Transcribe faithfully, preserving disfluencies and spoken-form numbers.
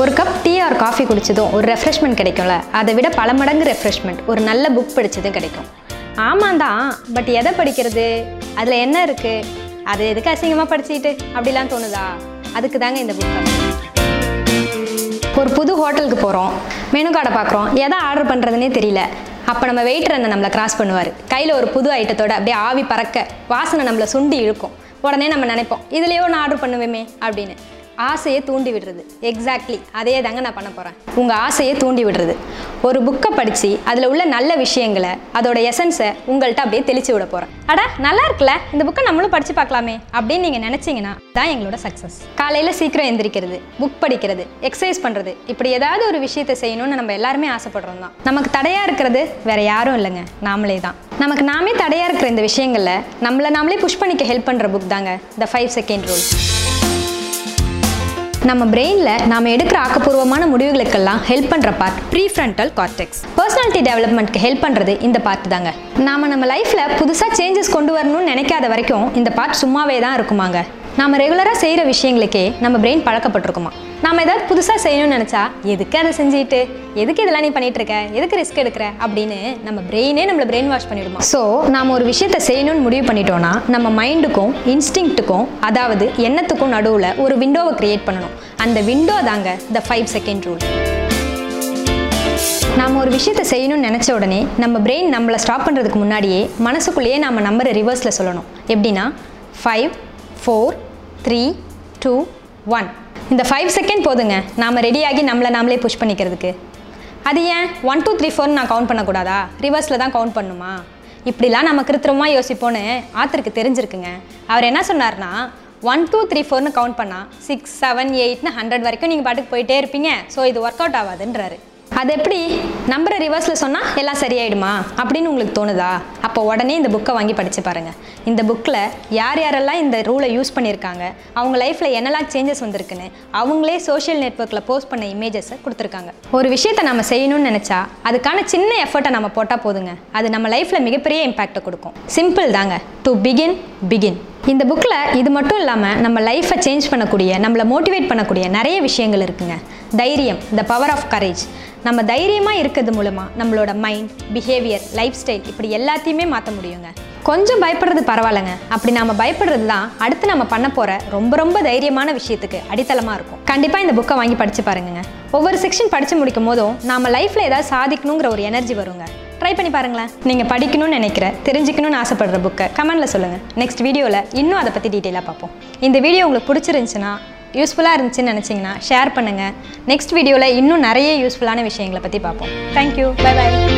ஒரு cup tea or coffee குடிச்சதும் ஒரு ரெஃப்ரெஷ்மெண்ட் கிடைக்கும்ல, அதை விட பல மடங்கு ரெஃப்ரெஷ்மெண்ட் ஒரு நல்ல புக் படித்ததும் கிடைக்கும். ஆமாம் தான், பட் எதை படிக்கிறது, அதில் என்ன இருக்குது, அது எதுக்கு அசிங்கமாக படிச்சுக்கிட்டு அப்படிலாம் தோணுதா? அதுக்கு தாங்க இந்த புக். ஒரு புது ஹோட்டலுக்கு போகிறோம், மெனு கார்டை பார்க்குறோம், எதை ஆர்டர் பண்ணுறதுனே தெரியல. அப்போ நம்ம வெயிட்டர் அண்ணன் நம்மளை கிராஸ் பண்ணுவார், கையில் ஒரு புது ஐட்டத்தோடு அப்படியே ஆவி பறக்க வாசனை நம்மளை சுண்டி இழுக்கும். உடனே நம்ம நினைப்போம், இதுலேயே ஒன்று ஆர்டர் பண்ணுவேமே அப்படின்னு. ஆசையை தூண்டி விடுறது, எக்ஸாக்ட்லி அதையே தாங்க நான் பண்ண போகிறேன். உங்கள் ஆசையை தூண்டி விடுறது, ஒரு புக்கை படித்து அதில் உள்ள நல்ல விஷயங்களை, அதோட எசன்ஸை உங்கள்கிட்ட அப்படியே தெளிச்சு விட போகிறேன். அடா நல்லா இருக்குல்ல, இந்த புக்கை நம்மளும் படித்து பார்க்கலாமே அப்படின்னு நீங்கள் நினச்சிங்கன்னா தான் எங்களோட சக்ஸஸ். காலையில் சீக்கிரம் எந்திரிக்கிறது, புக் படிக்கிறது, எக்ஸசைஸ் பண்ணுறது, இப்படி ஏதாவது ஒரு விஷயத்தை செய்யணும்னு நம்ம எல்லாருமே ஆசைப்படுறோம் தான். நமக்கு தடையாக இருக்கிறது வேறு யாரும் இல்லைங்க, நாமளே தான். நமக்கு நாமே தடையாக இருக்கிற இந்த விஷயங்களை நம்மளை நாமளே புஷ் பண்ணிக்க ஹெல்ப் பண்ணுற புக் தாங்க த ஃபைவ் செகண்ட் ரூல். நம்ம பிரெயினில் நாம் எடுக்கிற ஆக்கப்பூர்வமான முடிவுகளுக்கெல்லாம் ஹெல்ப் பண்ணுற பார்ட் ப்ரீஃப்ரண்டல் கார்டெக்ஸ். பர்சனாலிட்டி டெவலப்மெண்ட்க்கு ஹெல்ப் பண்ணுறது இந்த பார்ட் தாங்க. நாம் நம்ம லைஃப்பில் புதுசாக சேஞ்சஸ் கொண்டு வரணும்னு நினைக்காத வரைக்கும் இந்த பார்ட் சும்மாவே தான் இருக்குமாங்க. நாம் ரெகுலராக செய்கிற விஷயங்களுக்கே நம்ம பிரெயின் பழக்கப்பட்டிருக்குமா. நாம் ஏதாவது புதுசாக செய்யணும்னு நினச்சா, எதுக்கு அதை செஞ்சுட்டு, எதுக்கு இதெல்லாம் நீ பண்ணிகிட்டு இருக்க, எதுக்கு ரிஸ்க் எடுக்கிற அப்படின்னு நம்ம பிரெயினே நம்மளை பிரெயின் வாஷ் பண்ணிவிடுமா. ஸோ நாம் ஒரு விஷயத்தை செய்யணும்னு முடிவு பண்ணிட்டோன்னா நம்ம மைண்டுக்கும் இன்ஸ்டிங்க்ட்டுக்கும், அதாவது எண்ணத்துக்கும் நடுவில் ஒரு விண்டோவை க்ரியேட் பண்ணணும். அந்த விண்டோ தாங்க த ஃபைவ் செகண்ட் ரூல். நாம் ஒரு விஷயத்தை செய்யணும்னு நினச்ச உடனே நம்ம பிரெயின் நம்மளை ஸ்டாப் பண்ணுறதுக்கு முன்னாடியே மனசுக்குள்ளேயே நம்ம நம்பரை ரிவர்ஸில் சொல்லணும். எப்படின்னா five four three two one. இந்த ஃபைவ் செகண்ட் போதுங்க நாம் ரெடியாகி நம்மளை நாமளே புஷ் பண்ணிக்கிறதுக்கு. அது ஏன் ஒன் டூ த்ரீ ஃபோர்னு நான் கவுண்ட் பண்ணக்கூடாதா, ரிவர்ஸில் தான் கவுண்ட் பண்ணுமா, இப்படிலாம் நம்ம கிருத்திரமாக யோசிப்போன்னு ஆத்தருக்கு தெரிஞ்சிருக்குங்க. அவர் என்ன சொன்னார்னா, ஒன் டூ த்ரீ ஃபோர்னு கவுண்ட் பண்ணால் சிக்ஸ் செவன் எயிட்னு ஹண்ட்ரட் வரைக்கும் நீங்கள் பாட்டுக்கு போயிட்டே இருப்பீங்க, ஸோ இது ஒர்க் அவுட் ஆகாதுன்றாரு. அது எப்படி நம்பரை ரிவர்ஸில் சொன்னால் எல்லாம் சரியாயிடுமா அப்படின்னு உங்களுக்கு தோணுதா? அப்போ உடனே இந்த புக்கை வாங்கி படித்து பாருங்கள். இந்த புக்கில் யார் யாரெல்லாம் இந்த ரூலை யூஸ் பண்ணியிருக்காங்க, அவங்க லைஃப்பில் என்னெல்லாம் சேஞ்சஸ் வந்திருக்குன்னு அவங்களே சோஷியல் நெட்வொர்க்கில் போஸ்ட் பண்ண இமேஜஸை கொடுத்துருக்காங்க. ஒரு விஷயத்தை நம்ம செய்யணும்னு நினச்சா அதுக்கான சின்ன எஃபர்ட்டை நம்ம போட்டால் போதுங்க, அது நம்ம லைஃப்பில் மிகப்பெரிய இம்பேக்டை கொடுக்கும். சிம்பிள் தாங்க, டு பிகின் பிகின். இந்த புக்கில் இது மட்டும் இல்லாமல் நம்ம லைஃப்பை சேஞ்ச் பண்ணக்கூடிய, நம்மளை மோட்டிவேட் பண்ணக்கூடிய நிறைய விஷயங்கள் இருக்குங்க. தைரியம், த பவர் ஆஃப் கரேஜ். நம்ம தைரியமாக இருக்கிறது மூலமாக நம்மளோட மைண்ட், பிஹேவியர், லைஃப் ஸ்டைல் இப்படி எல்லாத்தையுமே மாற்ற முடியுங்க. கொஞ்சம் பயப்படுறது பரவாயில்லைங்க, அப்படி நம்ம பயப்படுறது தான் அடுத்து நம்ம பண்ண போகிற ரொம்ப ரொம்ப தைரியமான விஷயத்துக்கு அடித்தளமாக இருக்கும். கண்டிப்பாக இந்த புக்கை வாங்கி படித்து பாருங்க. ஒவ்வொரு செக்ஷன் படித்து முடிக்கும் போதும் நம்ம லைஃப்பில் ஏதாவது சாதிக்கணுங்கிற ஒரு எனர்ஜி வருங்க. ட்ரை பண்ணி பாருங்களேன். நீங்கள் படிக்கணும்னு நினைக்கிற, தெரிஞ்சுக்கணும்னு ஆசைப்படுற புக்கை கமெண்ட்டில் சொல்லுங்கள். நெக்ஸ்ட் வீடியோவில் இன்னும் அதை பற்றி டீட்டெயிலாக பார்ப்போம். இந்த வீடியோ உங்களுக்கு பிடிச்சிருந்துச்சுன்னா, யூஸ்ஃபுல்லாக இருந்துச்சுன்னு நினச்சிங்கன்னா ஷேர் பண்ணுங்கள். நெக்ஸ்ட் வீடியோவில் இன்னும் நிறைய யூஸ்ஃபுல்லான விஷயங்களை பற்றி பார்ப்போம். தேங்க்யூ, பை பாய்.